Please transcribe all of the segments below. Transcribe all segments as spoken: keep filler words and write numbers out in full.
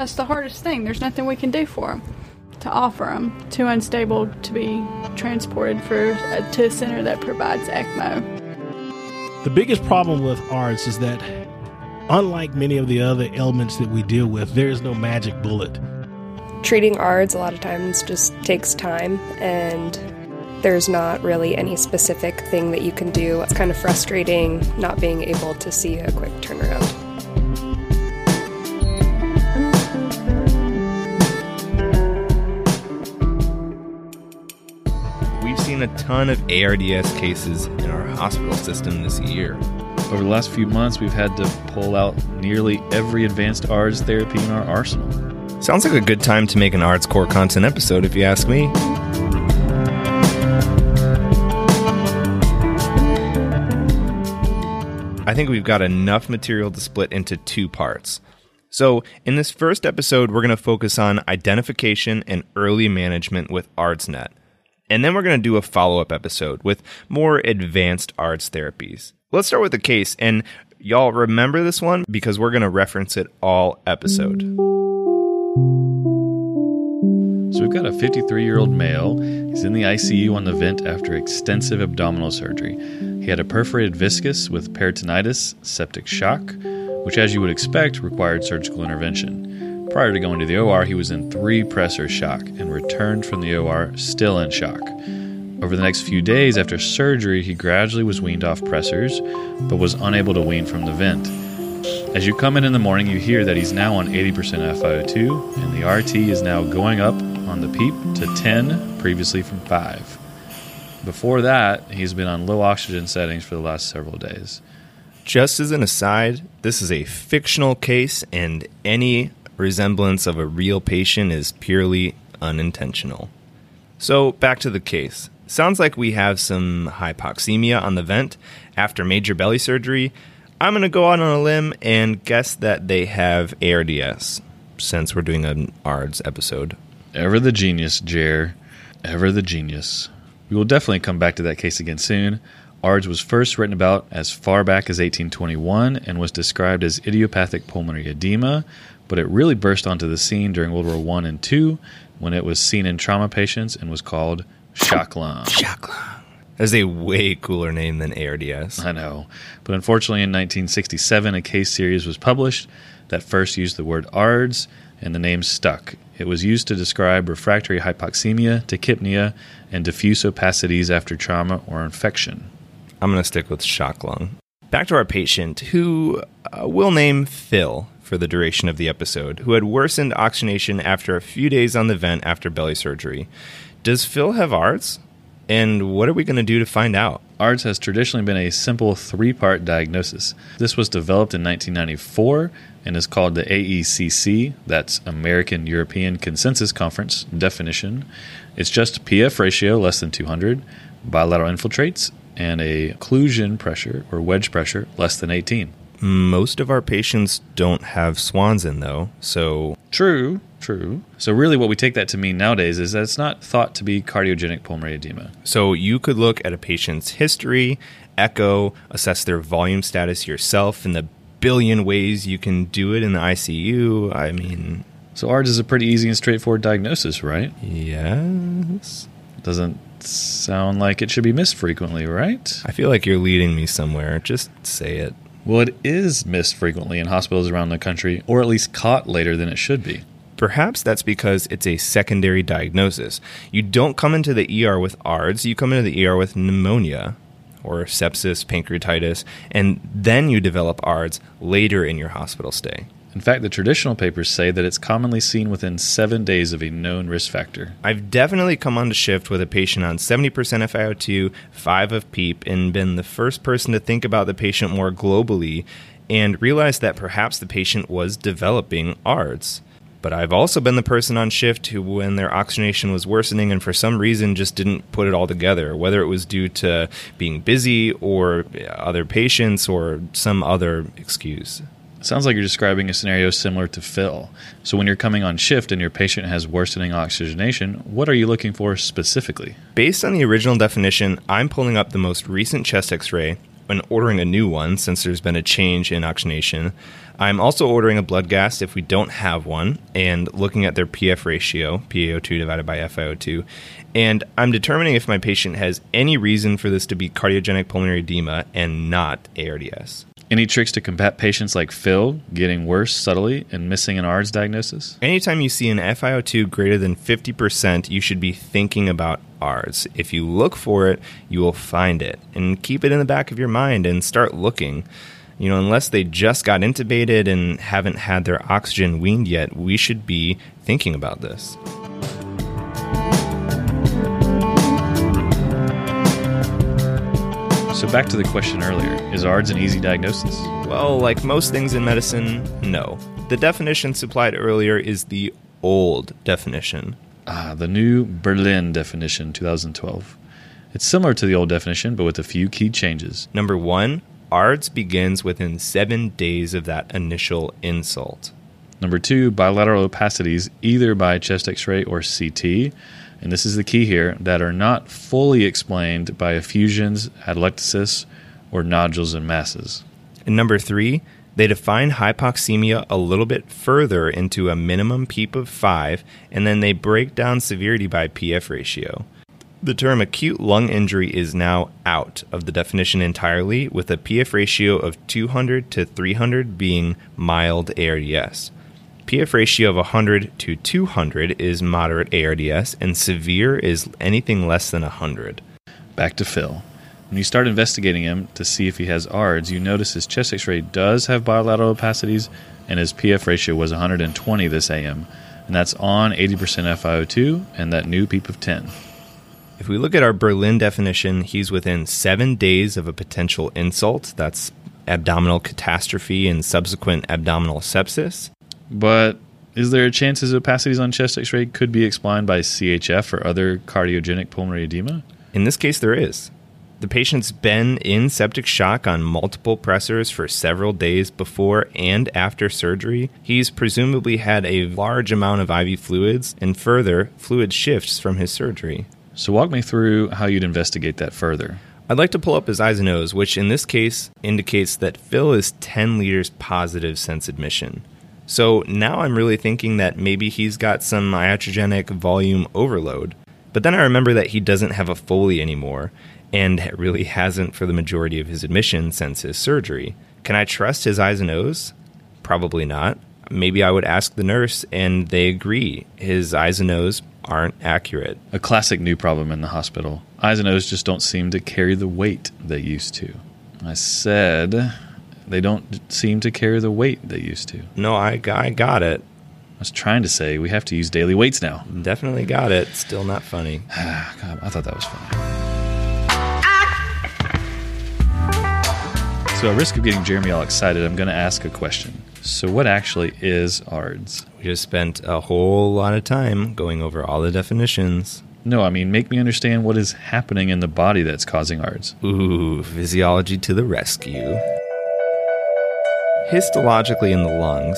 That's the hardest thing. There's nothing we can do for them, to offer them. Too unstable to be transported for uh, to a center that provides ECMO. The biggest problem with A R D S is that, unlike many of the other ailments that we deal with, there is no magic bullet. Treating A R D S a lot of times just takes time, and there's not really any specific thing that you can do. It's kind of frustrating not being able to see a quick turnaround. We've seen a ton of A R D S cases in our hospital system this year. Over the last few months, we've had to pull out nearly every advanced A R D S therapy in our arsenal. Sounds like a good time to make an A R D S core content episode, if you ask me. I think we've got enough material to split into two parts. So in this first episode, we're going to focus on identification and early management with ARDSNet. And then we're going to do a follow-up episode with more advanced A R D S therapies. Let's start with the case. And y'all remember this one because we're going to reference it all episode. So we've got a fifty-three-year-old male. He's in the I C U on the vent after extensive abdominal surgery. He had a perforated viscus with peritonitis, septic shock, which, as you would expect, required surgical intervention. Prior to going to the O R, he was in three-pressor shock and returned from the O R still in shock. Over the next few days after surgery, he gradually was weaned off pressors, but was unable to wean from the vent. As you come in in the morning, you hear that he's now on eighty percent F i O two, and the R T is now going up on the PEEP to ten, previously from five. Before that, he's been on low oxygen settings for the last several days. Just as an aside, this is a fictional case, and any resemblance of a real patient is purely unintentional. So back to the case. Sounds like we have some hypoxemia on the vent after major belly surgery. I'm going to go out on a limb and guess that they have A R D S, since we're doing an A R D S episode. Ever the genius, Jer. Ever the genius. We will definitely come back to that case again soon. A R D S was first written about as far back as eighteen twenty-one and was described as idiopathic pulmonary edema, but it really burst onto the scene during World War One and Two when it was seen in trauma patients and was called shock lung. Shock lung. That's a way cooler name than A R D S. I know. But unfortunately, in nineteen sixty-seven, a case series was published that first used the word A R D S, and the name stuck. It was used to describe refractory hypoxemia, tachypnea, and diffuse opacities after trauma or infection. I'm going to stick with shock lung. Back to our patient, who uh, we'll name Phil for the duration of the episode, who had worsened oxygenation after a few days on the vent after belly surgery. Does Phil have A R D S? And what are we going to do to find out? A R D S has traditionally been a simple three-part diagnosis. This was developed in nineteen ninety-four and is called the A E C C, that's American European Consensus Conference definition. It's just P F ratio less than two hundred, bilateral infiltrates, and a occlusion pressure or wedge pressure less than eighteen. Most of our patients don't have Swanson, though, so... True, true. So really what we take that to mean nowadays is that it's not thought to be cardiogenic pulmonary edema. So you could look at a patient's history, echo, assess their volume status yourself, and the billion ways you can do it in the I C U. I mean... So A R D S is a pretty easy and straightforward diagnosis, right? Yes. Doesn't... sound like it should be missed frequently, right? I feel like you're leading me somewhere. Just say it. Well, it is missed frequently in hospitals around the country, or at least caught later than it should be. Perhaps that's because it's a secondary diagnosis. You don't come into the E R with A R D S, you come into the E R with pneumonia, or sepsis, pancreatitis, and then you develop A R D S later in your hospital stay. In fact, the traditional papers say that it's commonly seen within seven days of a known risk factor. I've definitely come on to shift with a patient on seventy percent F i O two, five of PEEP, and been the first person to think about the patient more globally and realized that perhaps the patient was developing A R D S. But I've also been the person on shift who, when their oxygenation was worsening and for some reason just didn't put it all together, whether it was due to being busy or other patients or some other excuse. Sounds like you're describing a scenario similar to Phil. So when you're coming on shift and your patient has worsening oxygenation, what are you looking for specifically? Based on the original definition, I'm pulling up the most recent chest x-ray, and ordering a new one since there's been a change in oxygenation. I'm also ordering a blood gas if we don't have one and looking at their P F ratio, P A O two divided by F i O two. And I'm determining if my patient has any reason for this to be cardiogenic pulmonary edema and not A R D S. Any tricks to combat patients like Phil getting worse subtly and missing an A R D S diagnosis? Anytime you see an F i O two greater than fifty percent, you should be thinking about A R D S. If you look for it, you will find it. And keep it in the back of your mind and start looking. You know, unless they just got intubated and haven't had their oxygen weaned yet, we should be thinking about this. So back to the question earlier, is A R D S an easy diagnosis? Well, like most things in medicine, no. The definition supplied earlier is the old definition. Ah, the new Berlin definition, twenty twelve. It's similar to the old definition, but with a few key changes. Number one, A R D S begins within seven days of that initial insult. Number two, bilateral opacities, either by chest x-ray or C T. And this is the key here, that are not fully explained by effusions, atelectasis, or nodules and masses. And number three, they define hypoxemia a little bit further into a minimum PEEP of five, and then they break down severity by P F ratio. The term acute lung injury is now out of the definition entirely, with a P F ratio of two hundred to three hundred being mild A R D S. P F ratio of one hundred to two hundred is moderate A R D S, and severe is anything less than one hundred. Back to Phil. When you start investigating him to see if he has A R D S, you notice his chest x-ray does have bilateral opacities, and his P F ratio was one hundred twenty this A M, and that's on eighty percent F i O two and that new PEEP of ten. If we look at our Berlin definition, he's within seven days of a potential insult. That's abdominal catastrophe and subsequent abdominal sepsis. But is there a chance his opacities on chest x-ray could be explained by C H F or other cardiogenic pulmonary edema? In this case, there is. The patient's been in septic shock on multiple pressors for several days before and after surgery. He's presumably had a large amount of I V fluids and further fluid shifts from his surgery. So walk me through how you'd investigate that further. I'd like to pull up his eyes and nose, which in this case indicates that Phil is ten liters positive since admission. So now I'm really thinking that maybe he's got some iatrogenic volume overload. But then I remember that he doesn't have a Foley anymore, and really hasn't for the majority of his admission since his surgery. Can I trust his eyes and nose? Probably not. Maybe I would ask the nurse, and they agree. His eyes and nose aren't accurate. A classic new problem in the hospital. Eyes and nose just don't seem to carry the weight they used to. I said... They don't seem to carry the weight they used to. No, I, I got it. I was trying to say we have to use daily weights now. Definitely got it. Still not funny. God, I thought that was funny. Ah! So at risk of getting Jeremy all excited, I'm going to ask a question. So what actually is A R D S? We just spent a whole lot of time going over all the definitions. No, I mean, make me understand what is happening in the body that's causing A R D S. Ooh, physiology to the rescue. Histologically in the lungs,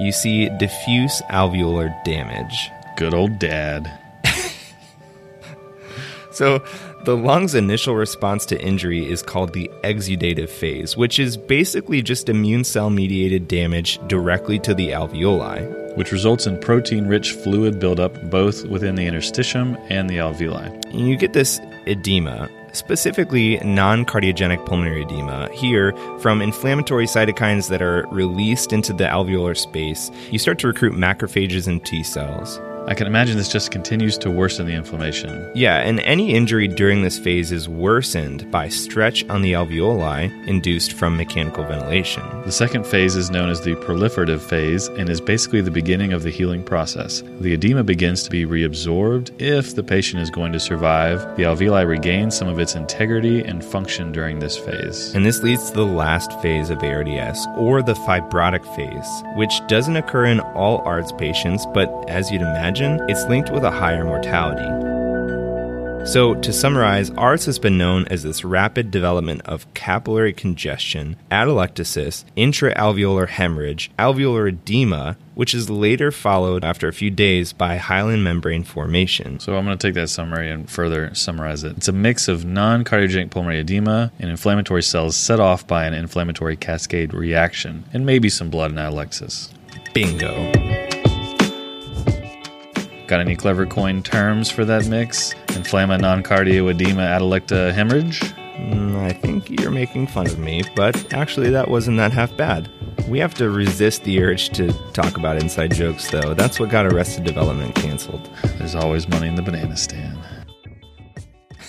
you see diffuse alveolar damage. Good old dad. So the lungs' initial response to injury is called the exudative phase, which is basically just immune cell-mediated damage directly to the alveoli. Which results in protein-rich fluid buildup both within the interstitium and the alveoli. And you get this edema. Specifically non-cardiogenic pulmonary edema, here from inflammatory cytokines that are released into the alveolar space, you start to recruit macrophages and T cells. I can imagine this just continues to worsen the inflammation. Yeah, and any injury during this phase is worsened by stretch on the alveoli induced from mechanical ventilation. The second phase is known as the proliferative phase and is basically the beginning of the healing process. The edema begins to be reabsorbed if the patient is going to survive. The alveoli regains some of its integrity and function during this phase. And this leads to the last phase of A R D S, or the fibrotic phase, which doesn't occur in all A R D S patients, but as you'd imagine, it's linked with a higher mortality. So, to summarize, A R D S has been known as this rapid development of capillary congestion, atelectasis, intraalveolar hemorrhage, alveolar edema, which is later followed after a few days by hyaline membrane formation. So I'm going to take that summary and further summarize it. It's a mix of non-cardiogenic pulmonary edema and inflammatory cells set off by an inflammatory cascade reaction, and maybe some blood in atelectasis. Bingo. Got any clever coin terms for that mix? Inflamma, non-cardio, edema, atelecta, hemorrhage? Mm, I think you're making fun of me, but actually that wasn't that half bad. We have to resist the urge to talk about inside jokes, though. That's what got Arrested Development canceled. There's always money in the banana stand.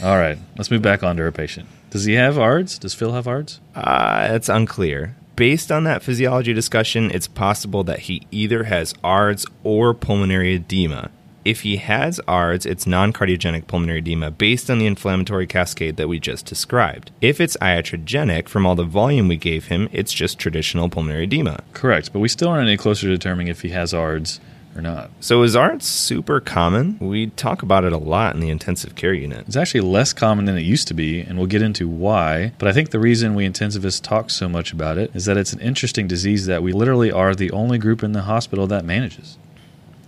All right, let's move back on to our patient. Does he have A R D S? Does Phil have A R D S? Uh, it's unclear. Based on that physiology discussion, it's possible that he either has A R D S or pulmonary edema. If he has A R D S, it's non-cardiogenic pulmonary edema based on the inflammatory cascade that we just described. If it's iatrogenic, from all the volume we gave him, it's just traditional pulmonary edema. Correct, but we still aren't any closer to determining if he has A R D S or not. So is A R D S super common? We talk about it a lot in the intensive care unit. It's actually less common than it used to be, and we'll get into why. But I think the reason we intensivists talk so much about it is that it's an interesting disease that we literally are the only group in the hospital that manages.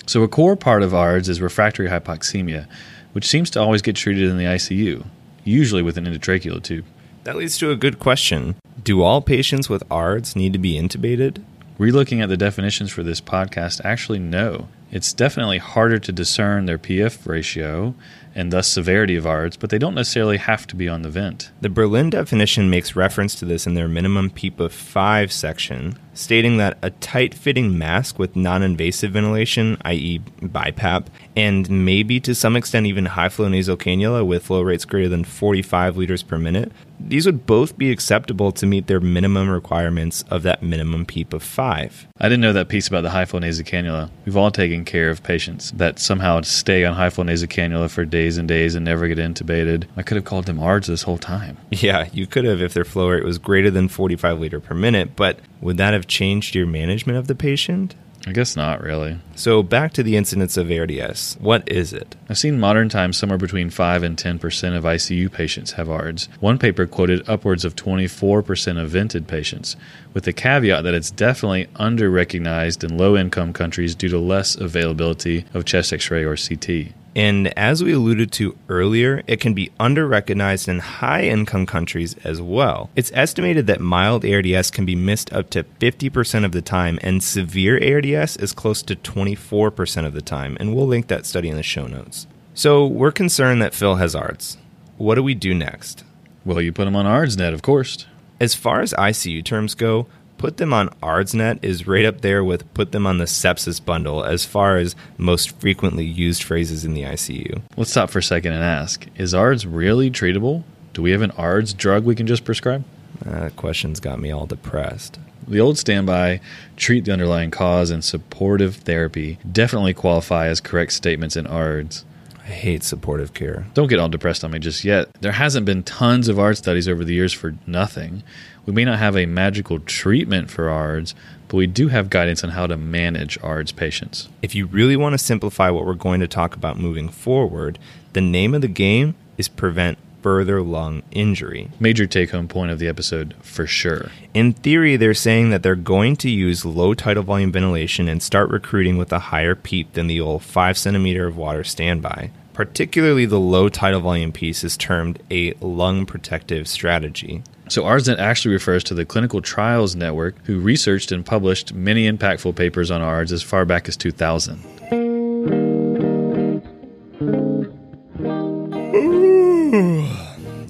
So a core part of A R D S is refractory hypoxemia, which seems to always get treated in the I C U, usually with an endotracheal tube. That leads to a good question. Do all patients with A R D S need to be intubated? Relooking at the definitions for this podcast, actually no. It's definitely harder to discern their P F ratio and thus severity of A R D S, but they don't necessarily have to be on the vent. The Berlin definition makes reference to this in their minimum P E P A five section, stating that a tight-fitting mask with non-invasive ventilation, that is BiPAP, and maybe to some extent even high-flow nasal cannula with flow rates greater than forty-five liters per minute, these would both be acceptable to meet their minimum requirements of that minimum P E P A five. I didn't know that piece about the high-flow nasal cannula. We've all taken care of patients that somehow stay on high-flow nasal cannula for days and days and never get intubated. I could have called them A R D S this whole time. Yeah, you could have if their flow rate was greater than forty-five liter per minute, but would that have changed your management of the patient? I guess not really. So back to the incidence of A R D S. What is it? I've seen modern times somewhere between five and ten percent of I C U patients have A R D S. One paper quoted upwards of twenty-four percent of vented patients, with the caveat that it's definitely under-recognized in low-income countries due to less availability of chest x-ray or C T. And as we alluded to earlier, it can be under-recognized in high-income countries as well. It's estimated that mild A R D S can be missed up to fifty percent of the time, and severe A R D S is close to twenty-four percent of the time, and we'll link that study in the show notes. So we're concerned that Phil has A R D S. What do we do next? Well, you put him on ARDSNet, of course. As far as I C U terms go, put them on ARDSNet is right up there with put them on the sepsis bundle as far as most frequently used phrases in the I C U. Let's stop for a second and ask, is A R D S really treatable? Do we have an A R D S drug we can just prescribe? Uh, that question's got me all depressed. The old standby, treat the underlying cause and supportive therapy definitely qualify as correct statements in A R D S. I hate supportive care. Don't get all depressed on me just yet. There hasn't been tons of A R D S studies over the years for nothing. We may not have a magical treatment for A R D S, but we do have guidance on how to manage A R D S patients. If you really want to simplify what we're going to talk about moving forward, the name of the game is prevent further lung injury. Major take-home point of the episode, for sure. In theory, they're saying that they're going to use low tidal volume ventilation and start recruiting with a higher PEEP than the old five centimeter of water standby. Particularly the low tidal volume piece is termed a lung protective strategy. So ARDSNet actually refers to the Clinical Trials Network, who researched and published many impactful papers on A R D S as far back as two thousand.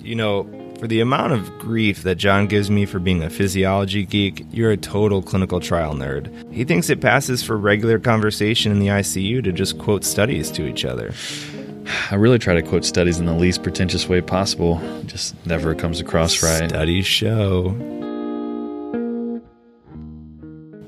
You know, for the amount of grief that John gives me for being a physiology geek, you're a total clinical trial nerd. He thinks it passes for regular conversation in the I C U to just quote studies to each other. I really try to quote studies in the least pretentious way possible. It just never comes across right. Studies show.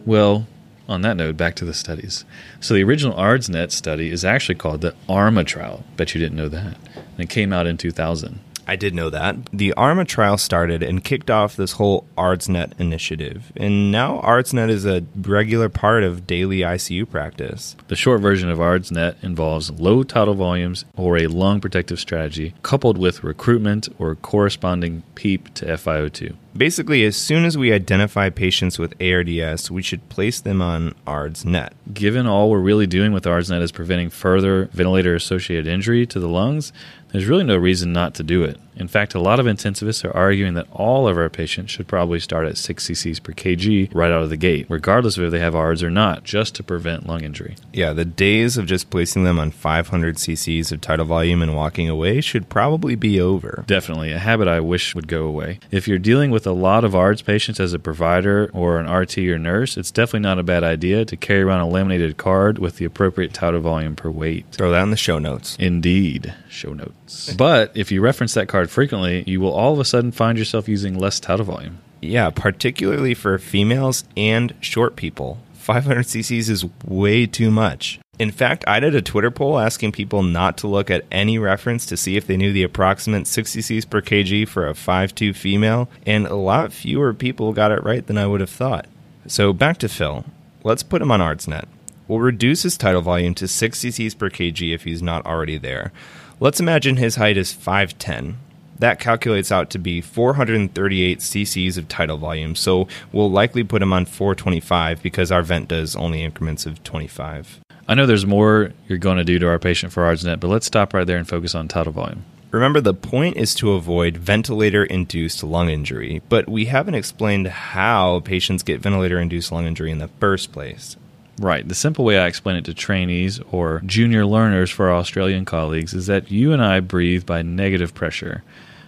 Well, on that note, back to the studies. So the original ARDSNet study is actually called the ARMA trial. Bet you didn't know that. And it came out in two thousand. I did know that. The ARMA trial started and kicked off this whole ARDSNet initiative. And now ARDSNet is a regular part of daily I C U practice. The short version of ARDSNet involves low tidal volumes or a lung protective strategy coupled with recruitment or corresponding PEEP to F i O two. Basically, as soon as we identify patients with A R D S, we should place them on ARDSNet. Given all we're really doing with ARDSNet is preventing further ventilator-associated injury to the lungs, there's really no reason not to do it. In fact, a lot of intensivists are arguing that all of our patients should probably start at six c c per k g right out of the gate, regardless of if they have ARDS or not, just to prevent lung injury. Yeah, the days of just placing them on five hundred c c's of tidal volume and walking away should probably be over. Definitely, a habit I wish would go away. If you're dealing with a lot of ARDS patients as a provider or an R T or nurse, it's definitely not a bad idea to carry around a laminated card with the appropriate tidal volume per weight. Throw that in the show notes. Indeed, show notes. But if you reference that card frequently, you will all of a sudden find yourself using less tidal volume. Yeah, particularly for females and short people. five hundred c c's is way too much. In fact, I did a Twitter poll asking people not to look at any reference to see if they knew the approximate six c c's per k g for a five foot two female, and a lot fewer people got it right than I would have thought. So back to Phil. Let's put him on ARDSNet. We'll reduce his tidal volume to six c c's per k g if he's not already there. Let's imagine his height is five ten. That calculates out to be four hundred thirty-eight c c's of tidal volume, so we'll likely put him on four twenty-five because our vent does only increments of twenty-five. I know there's more you're going to do to our patient for ARDSNet, but let's stop right there and focus on tidal volume. Remember, the point is to avoid ventilator-induced lung injury, but we haven't explained how patients get ventilator-induced lung injury in the first place. Right. The simple way I explain it to trainees or junior learners for our Australian colleagues is that you and I breathe by negative pressure.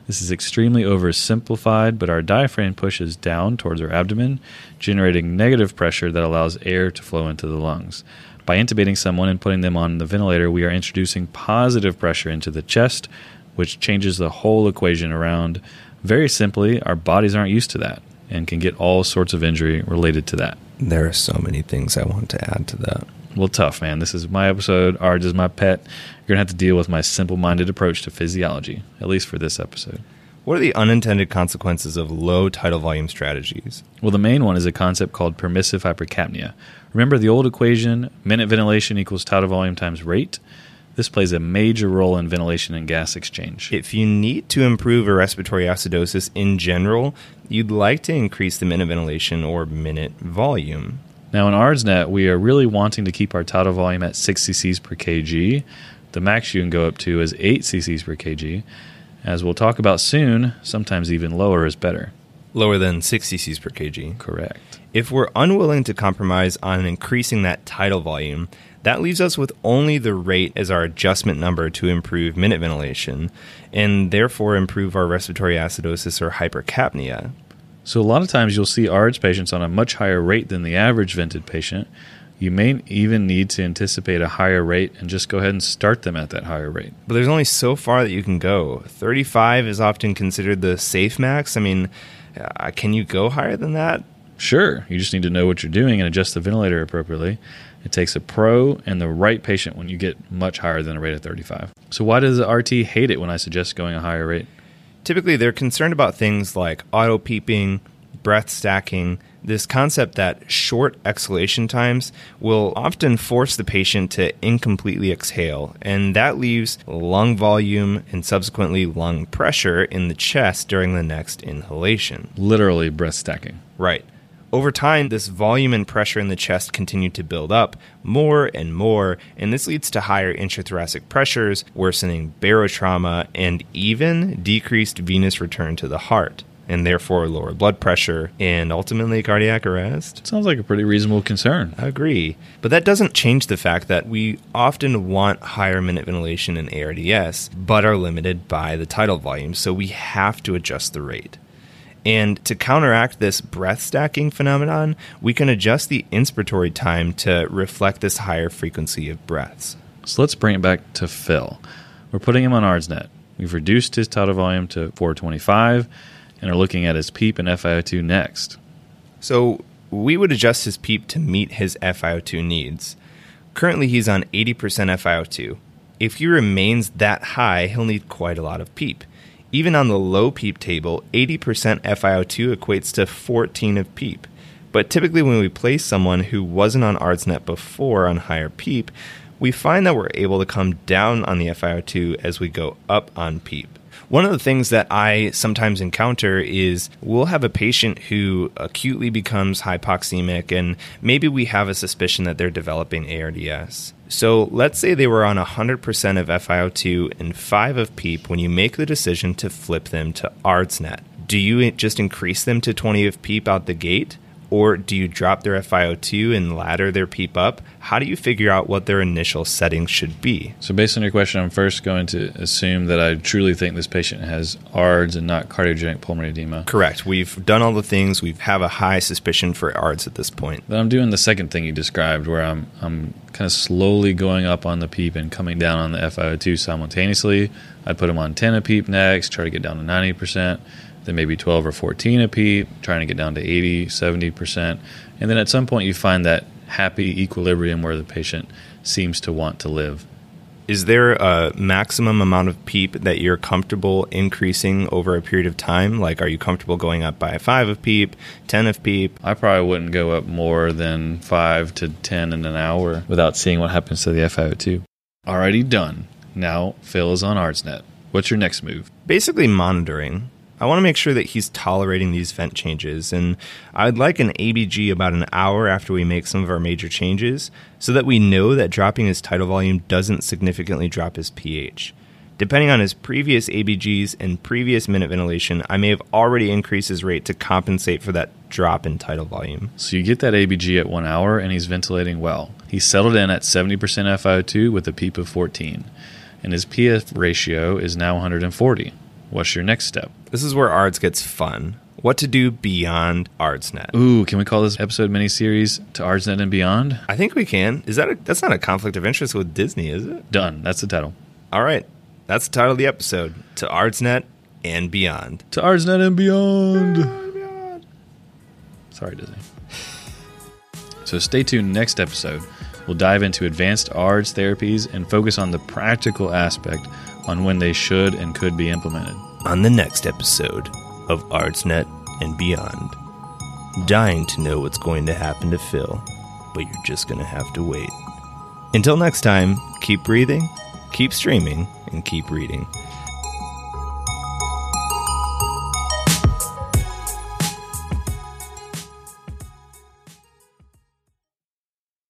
This is extremely oversimplified, but our diaphragm pushes down towards our abdomen, generating negative pressure that allows air to flow into the lungs. By intubating someone and putting them on the ventilator, we are introducing positive pressure into the chest, which changes the whole equation around. Very simply, our bodies aren't used to that and can get all sorts of injury related to that. There are so many things I want to add to that. Well, tough, man. This is my episode. ARDS is my pet. You're going to have to deal with my simple-minded approach to physiology, at least for this episode. What are the unintended consequences of low tidal volume strategies? Well, the main one is a concept called permissive hypercapnia. Remember the old equation, minute ventilation equals tidal volume times rate? This plays a major role in ventilation and gas exchange. If you need to improve a respiratory acidosis in general, you'd like to increase the minute ventilation or minute volume. Now in ARDSNet, we are really wanting to keep our tidal volume at six c c's per k g. The max you can go up to is eight c c's per k g. As we'll talk about soon, sometimes even lower is better. Lower than six c c's per k g. Correct. If we're unwilling to compromise on increasing that tidal volume, that leaves us with only the rate as our adjustment number to improve minute ventilation and therefore improve our respiratory acidosis or hypercapnia. So a lot of times you'll see ARDS patients on a much higher rate than the average vented patient. You may even need to anticipate a higher rate and just go ahead and start them at that higher rate. But there's only so far that you can go. thirty-five is often considered the safe max. I mean, uh, can you go higher than that? Sure. You just need to know what you're doing and adjust the ventilator appropriately. It takes a pro and the right patient when you get much higher than a rate of thirty-five. So why does the R T hate it when I suggest going a higher rate? Typically, they're concerned about things like auto-peeping, breath stacking, this concept that short exhalation times will often force the patient to incompletely exhale, and that leaves lung volume and subsequently lung pressure in the chest during the next inhalation. Literally breath stacking. Right. Over time, this volume and pressure in the chest continue to build up more and more, and this leads to higher intrathoracic pressures, worsening barotrauma, and even decreased venous return to the heart, and therefore lower blood pressure and ultimately cardiac arrest. Sounds like a pretty reasonable concern. I agree. But that doesn't change the fact that we often want higher minute ventilation in A R D S, but are limited by the tidal volume, so we have to adjust the rate. And to counteract this breath stacking phenomenon, we can adjust the inspiratory time to reflect this higher frequency of breaths. So let's bring it back to Phil. We're putting him on ARDSNet. We've reduced his tidal volume to four twenty-five and are looking at his PEEP and F i O two next. So we would adjust his PEEP to meet his F i O two needs. Currently, he's on eighty percent F i O two. If he remains that high, he'll need quite a lot of PEEP. Even on the low PEEP table, eighty percent F i O two equates to fourteen of PEEP. But typically when we place someone who wasn't on ARDSNet before on higher PEEP, we find that we're able to come down on the F i O two as we go up on PEEP. One of the things that I sometimes encounter is we'll have a patient who acutely becomes hypoxemic, and maybe we have a suspicion that they're developing A R D S. So let's say they were on one hundred percent of F i O two and five of PEEP when you make the decision to flip them to ARDSNet. Do you just increase them to twenty of PEEP out the gate? Or do you drop their F i O two and ladder their PEEP up? How do you figure out what their initial settings should be? So based on your question, I'm first going to assume that I truly think this patient has A R D S and not cardiogenic pulmonary edema. Correct. We've done all the things. We have a high suspicion for A R D S at this point. Then I'm doing the second thing you described, where I'm I'm kind of slowly going up on the PEEP and coming down on the F i O two simultaneously. I put them on ten of PEEP next, try to get down to ninety percent. Then maybe twelve or fourteen a PEEP, trying to get down to eighty, seventy percent. And then at some point you find that happy equilibrium where the patient seems to want to live. Is there a maximum amount of PEEP that you're comfortable increasing over a period of time? Like, are you comfortable going up by five of PEEP, ten of PEEP? I probably wouldn't go up more than five to ten in an hour without seeing what happens to the F i O two. Already done. Now Phil is on ARDSNet. What's your next move? Basically monitoring. I want to make sure that he's tolerating these vent changes, and I would like an A B G about an hour after we make some of our major changes so that we know that dropping his tidal volume doesn't significantly drop his pH. Depending on his previous A B Gs and previous minute ventilation, I may have already increased his rate to compensate for that drop in tidal volume. So you get that A B G at one hour, and he's ventilating well. He's settled in at seventy percent F i O two with a PEEP of fourteen, and his P F ratio is now one hundred forty. What's your next step? This is where ARDS gets fun. What to do beyond ARDSNet. Ooh, can we call this episode mini-series To ARDSNet and Beyond? I think we can. Is that a, that's not a conflict of interest with Disney, is it? Done. That's the title. All right. That's the title of the episode. To ARDSNet and Beyond. To ARDSNet and Beyond. Beyond, beyond. Sorry, Disney. So stay tuned next episode. We'll dive into advanced ARDS therapies and focus on the practical aspect on when they should and could be implemented. On the next episode of ARDSNet and Beyond. Dying to know what's going to happen to Phil, but you're just going to have to wait. Until next time, keep breathing, keep streaming, and keep reading.